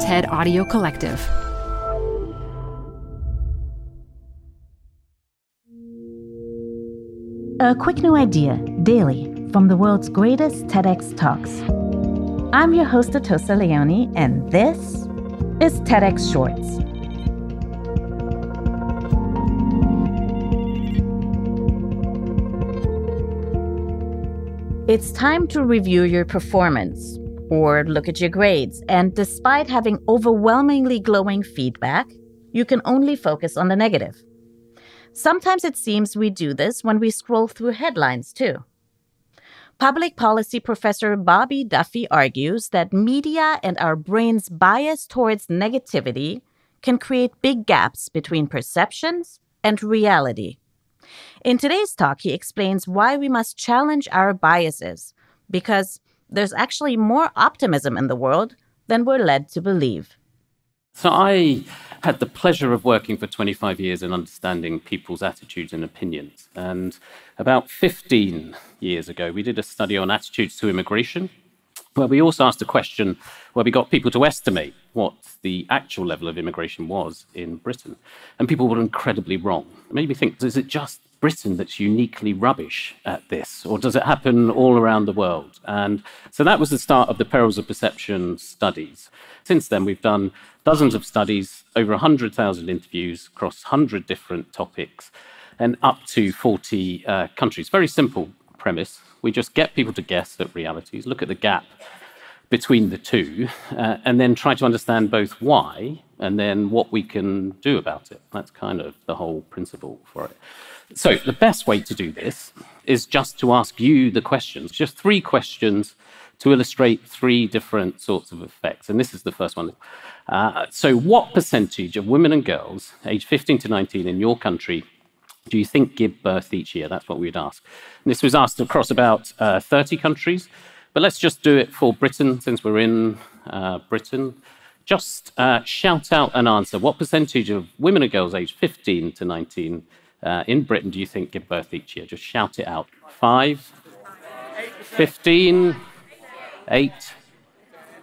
TED Audio Collective. A quick new idea, daily, from the world's greatest TEDx Talks. I'm your host, Atossa Leoni, and this is TEDx Shorts. It's time to review your performance or look at your grades. And despite having overwhelmingly glowing feedback, you can only focus on the negative. Sometimes it seems we do this when we scroll through headlines, too. Public policy professor Bobby Duffy argues that media and our brain's bias towards negativity can create big gaps between perceptions and reality. In today's talk, he explains why we must challenge our biases, because there's actually more optimism in the world than we're led to believe. So I had the pleasure of working for 25 years in understanding people's attitudes and opinions. And about 15 years ago, we did a study on attitudes to immigration, where we also asked a question where we got people to estimate what the actual level of immigration was in Britain. And people were incredibly wrong. It made me think, is it just Britain that's uniquely rubbish at this? Or does it happen all around the world? And so that was the start of the Perils of Perception studies. Since then, we've done dozens of studies, over 100,000 interviews across 100 different topics, and up to 40 countries. Very simple premise. We just get people to guess at realities, look at the gap between the two, and then try to understand both why and then what we can do about it. That's kind of the whole principle for it. So the best way to do this is just to ask you the questions, just three questions to illustrate three different sorts of effects. And this is the first one. So what percentage of women and girls aged 15 to 19 in your country do you think give birth each year? That's what we'd ask. And this was asked across about 30 countries. But let's just do it for Britain, since we're in Britain. Just shout out an answer. What percentage of women and girls aged 15 to 19 in Britain do you think give birth each year? Just shout it out. 5? 15? 8?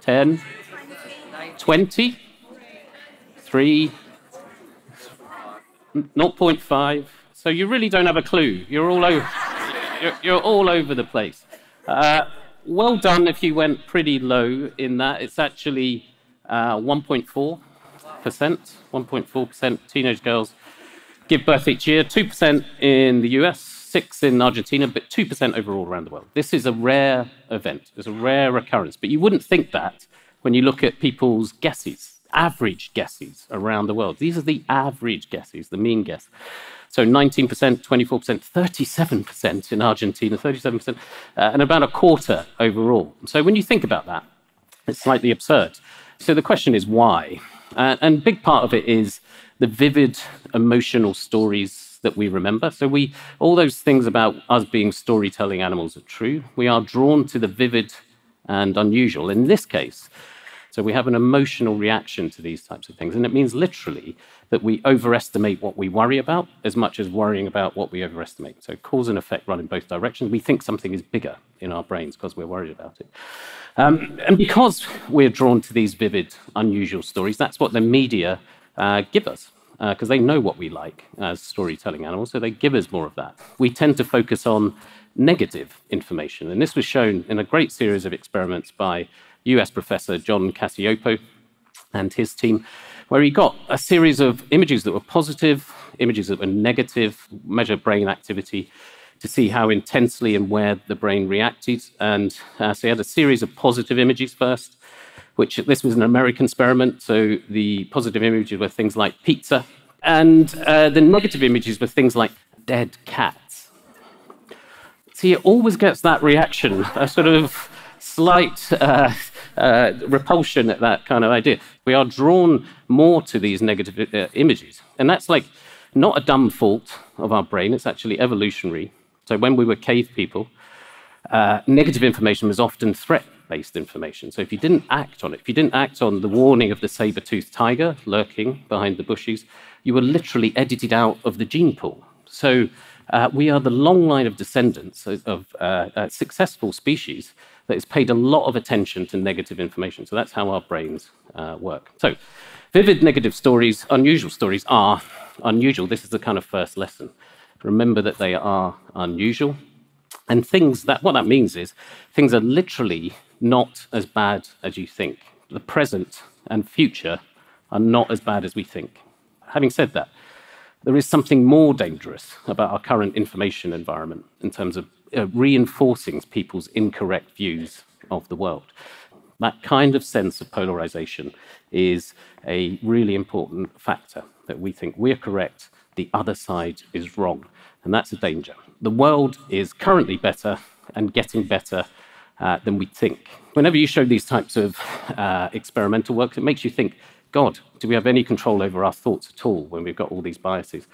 10? 20? 3? 0.5? So you really don't have a clue. You're all over the place. Well done if you went pretty low in that. It's actually 1.4%. 1.4% teenage girls give birth each year. 2% in the US, 6% in Argentina, but 2% overall around the world. This is a rare event. It's a rare occurrence. But you wouldn't think that when you look at people's guesses, average guesses around the world. These are the average guesses, the mean guess. So 19%, 24%, 37% in Argentina, 37%, and about a quarter overall. So when you think about that, it's slightly absurd. So the question is why? And a big part of it is the vivid emotional stories that we remember. So all those things about us being storytelling animals are true. We are drawn to the vivid and unusual in this case. So we have an emotional reaction to these types of things. And it means literally that we overestimate what we worry about as much as worrying about what we overestimate. So cause and effect run in both directions. We think something is bigger in our brains because we're worried about it. And because we're drawn to these vivid, unusual stories, that's what the media give us, because they know what we like as storytelling animals, so they give us more of that. We tend to focus on negative information. And this was shown in a great series of experiments by US professor John Cassioppo and his team, where he got a series of images that were positive, images that were negative, measure brain activity to see how intensely and where the brain reacted. And so he had a series of positive images first, which this was an American experiment. So the positive images were things like pizza, and the negative images were things like dead cats. See, it always gets that reaction, a sort of slight repulsion at that kind of idea. We are drawn more to these negative images. And that's like not a dumb fault of our brain. It's actually evolutionary. So when we were cave people, negative information was often threat-based information. So if you didn't act on it, if you didn't act on the warning of the saber-toothed tiger lurking behind the bushes, you were literally edited out of the gene pool. So we are the long line of descendants of successful species that it's paid a lot of attention to negative information. So that's how our brains work. So vivid negative stories, unusual stories, are unusual. This is the kind of first lesson. Remember that they are unusual. And things that, what that means is, things are literally not as bad as you think. The present and future are not as bad as we think. Having said that, there is something more dangerous about our current information environment in terms of reinforcing people's incorrect views of the world. That kind of sense of polarization is a really important factor, that we think we're correct, the other side is wrong, and that's a danger. The world is currently better and getting better than we think. Whenever you show these types of experimental work, it makes you think, God, do we have any control over our thoughts at all when we've got all these biases?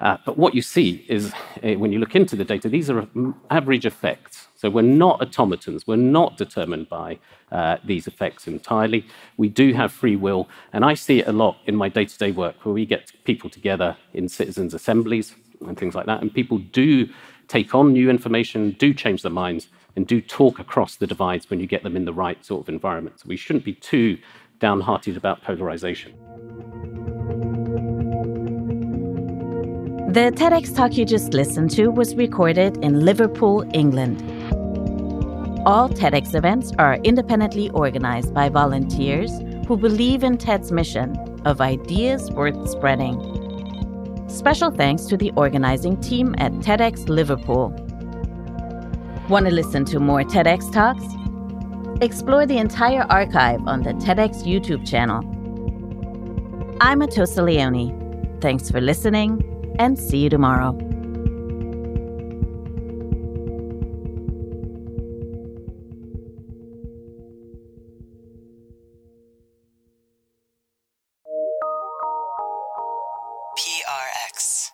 But what you see is, when you look into the data, these are average effects. So we're not automatons. We're not determined by these effects entirely. We do have free will. And I see it a lot in my day-to-day work, where we get people together in citizens' assemblies and things like that. And people do take on new information, do change their minds, and do talk across the divides when you get them in the right sort of environment. So we shouldn't be too downhearted about polarization. The TEDx talk you just listened to was recorded in Liverpool, England. All TEDx events are independently organized by volunteers who believe in TED's mission of ideas worth spreading. Special thanks to the organizing team at TEDx Liverpool. Want to listen to more TEDx talks? Explore the entire archive on the TEDx YouTube channel. I'm Atossa Leoni. Thanks for listening, and see you tomorrow. PRX